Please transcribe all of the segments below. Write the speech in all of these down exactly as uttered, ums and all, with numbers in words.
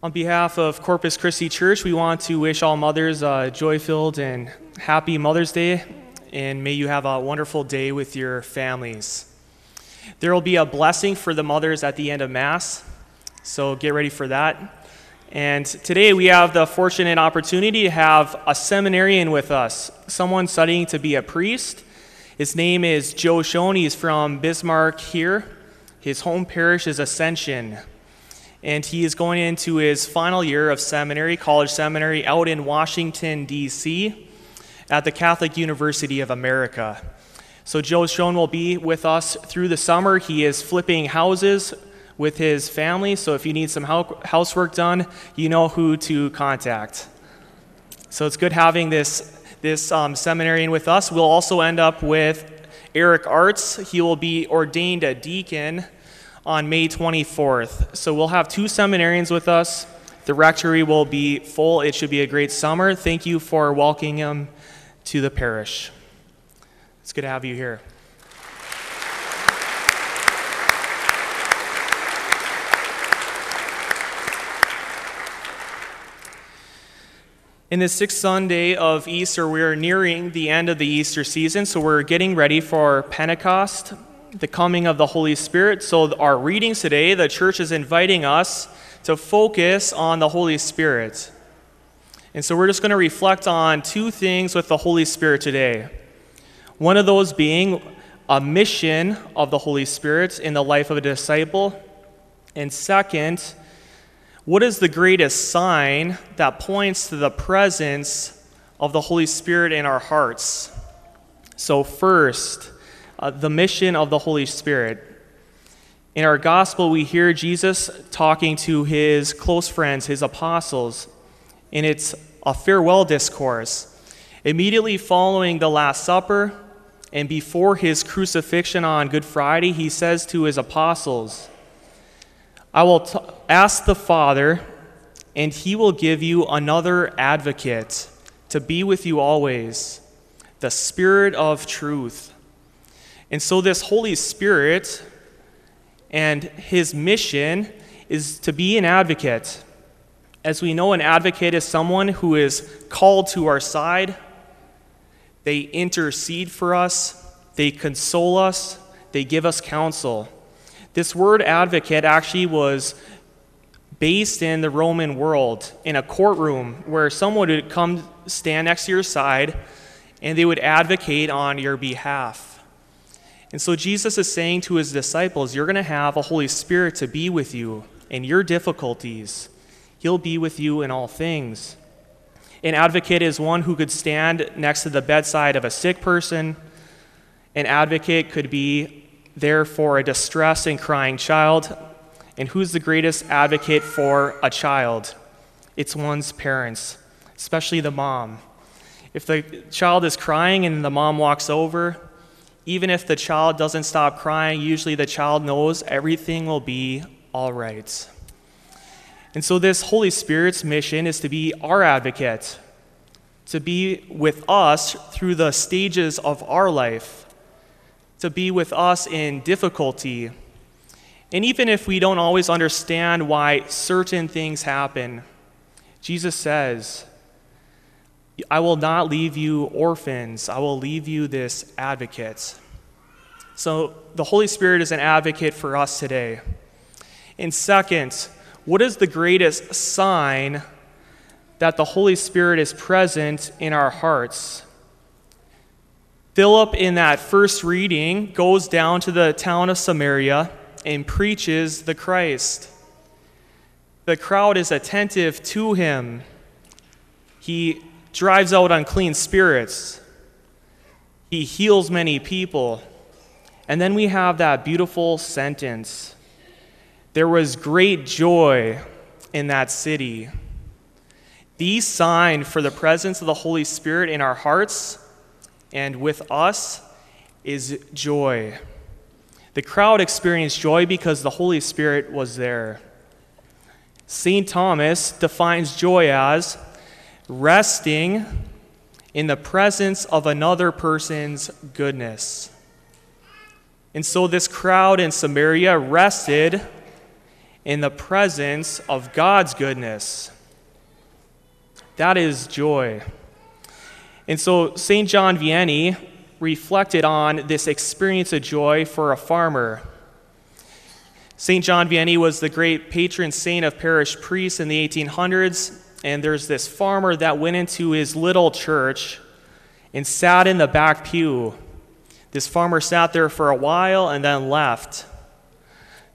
On behalf of Corpus Christi Church, we want to wish all mothers a joy-filled and happy Mother's Day, and may you have a wonderful day with your families. There will be a blessing for the mothers at the end of Mass, so get ready for that. And today we have the fortunate opportunity to have a seminarian with us, someone studying to be a priest. His name is Joe Schoen. He's from Bismarck here. His home parish is Ascension. And he is going into his final year of seminary, college seminary, out in Washington, D C at the Catholic University of America. So Joe Schoen will be with us through the summer. He is flipping houses with his family, so if you need some housework done, you know who to contact. So it's good having this, this um, seminarian with us. We'll also end up with Eric Arts. He will be ordained a deacon on May twenty-fourth. So we'll have two seminarians with us. The rectory will be full. It should be a great summer. Thank you for welcoming him to the parish. It's good to have you here. In the sixth Sunday of Easter, we are nearing the end of the Easter season, so we're getting ready for Pentecost, the coming of the Holy Spirit. So our readings today, the church is inviting us to focus on the Holy Spirit. And so we're just going to reflect on two things with the Holy Spirit today. One of those being a mission of the Holy Spirit in the life of a disciple. And second, what is the greatest sign that points to the presence of the Holy Spirit in our hearts? So first, Uh, the mission of the Holy Spirit. In our gospel, we hear Jesus talking to his close friends, his apostles, and it's a farewell discourse. Immediately following the Last Supper and before his crucifixion on Good Friday, he says to his apostles, I will t- ask the Father, and he will give you another advocate to be with you always, the Spirit of Truth. And so this Holy Spirit and his mission is to be an advocate. As we know, an advocate is someone who is called to our side. They intercede for us. They console us. They give us counsel. This word advocate actually was based in the Roman world, in a courtroom where someone would come stand next to your side and they would advocate on your behalf. And so Jesus is saying to his disciples, you're going to have a Holy Spirit to be with you in your difficulties. He'll be with you in all things. An advocate is one who could stand next to the bedside of a sick person. An advocate could be there for a distressed and crying child. And who's the greatest advocate for a child? It's one's parents, especially the mom. If the child is crying and the mom walks over, even if the child doesn't stop crying, usually the child knows everything will be all right. And so this Holy Spirit's mission is to be our advocate, to be with us through the stages of our life, to be with us in difficulty. And even if we don't always understand why certain things happen, Jesus says, I will not leave you orphans. I will leave you this advocate. So the Holy Spirit is an advocate for us today. And second, what is the greatest sign that the Holy Spirit is present in our hearts? Philip, in that first reading, goes down to the town of Samaria and preaches the Christ. The crowd is attentive to him. He drives out unclean spirits. He heals many people. And then we have that beautiful sentence. There was great joy in that city. The sign for the presence of the Holy Spirit in our hearts and with us is joy. The crowd experienced joy because the Holy Spirit was there. Saint Thomas defines joy as resting in the presence of another person's goodness. And so this crowd in Samaria rested in the presence of God's goodness. That is joy. And so Saint John Vianney reflected on this experience of joy for a farmer. Saint John Vianney was the great patron saint of parish priests in the eighteen hundreds, and there's this farmer that went into his little church and sat in the back pew. This farmer sat there for a while and then left.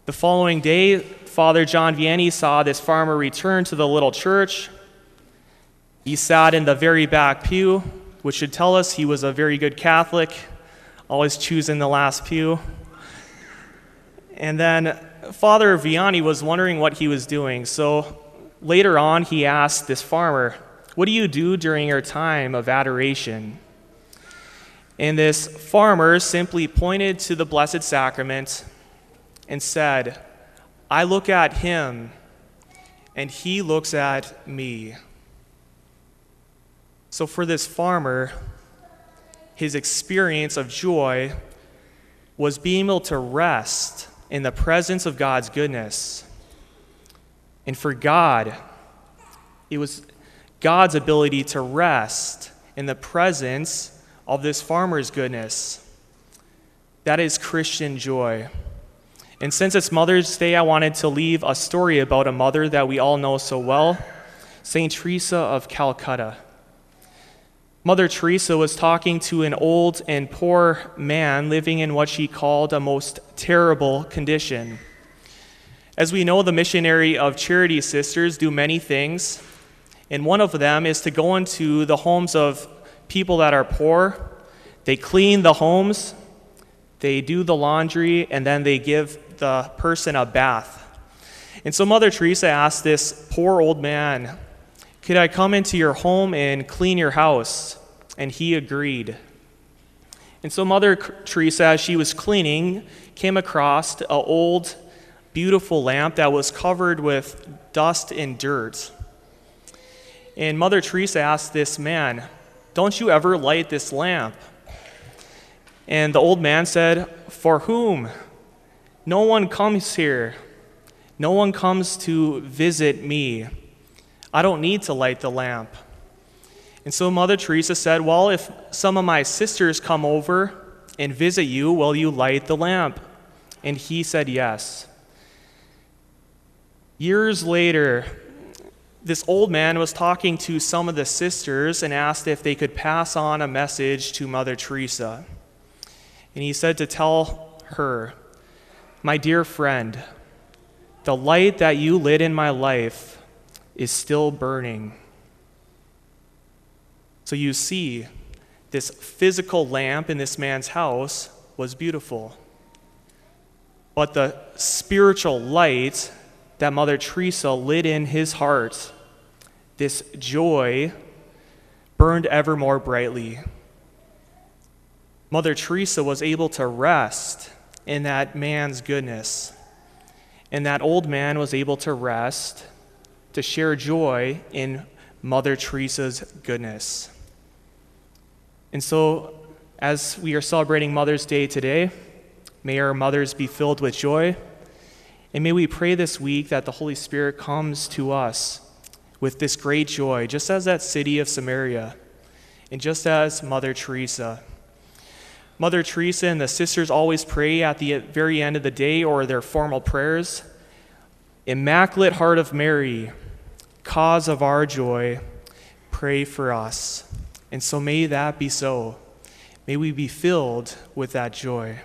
The following day, Father John Vianney saw this farmer return to the little church. He sat in the very back pew, which should tell us he was a very good Catholic, always choosing the last pew. And then Father Vianney was wondering what he was doing. So later on, he asked this farmer, "What do you do during your time of adoration?" And this farmer simply pointed to the Blessed Sacrament and said, "I look at him, and he looks at me." So for this farmer, his experience of joy was being able to rest in the presence of God's goodness. And for God, it was God's ability to rest in the presence of this farmer's goodness. That is Christian joy. And since it's Mother's Day, I wanted to leave a story about a mother that we all know so well, Saint Teresa of Calcutta. Mother Teresa was talking to an old and poor man living in what she called a most terrible condition. As we know, the Missionary of Charity sisters do many things, and one of them is to go into the homes of people that are poor. They clean the homes, they do the laundry, and then they give the person a bath. And so Mother Teresa asked this poor old man, "Could I come into your home and clean your house?" And he agreed. And so Mother Teresa, as she was cleaning, came across an old, beautiful lamp that was covered with dust and dirt. And Mother Teresa asked this man, "Don't you ever light this lamp?" And the old man said, "For whom? No one comes here. No one comes to visit me. I don't need to light the lamp." And so Mother Teresa said, "Well, if some of my sisters come over and visit you, will you light the lamp?" And he said yes. Years later, this old man was talking to some of the sisters and asked if they could pass on a message to Mother Teresa. And he said to tell her, "My dear friend, the light that you lit in my life is still burning." So you see, this physical lamp in this man's house was beautiful. But the spiritual light that Mother Teresa lit in his heart, this joy, burned ever more brightly. Mother Teresa was able to rest in that man's goodness. And that old man was able to rest to share joy in Mother Teresa's goodness. And so, as we are celebrating Mother's Day today, may our mothers be filled with joy, and may we pray this week that the Holy Spirit comes to us with this great joy, just as that city of Samaria, and just as Mother Teresa. Mother Teresa and the sisters always pray at the very end of the day or their formal prayers, "Immaculate Heart of Mary, cause of our joy, pray for us." And so may that be so. May we be filled with that joy.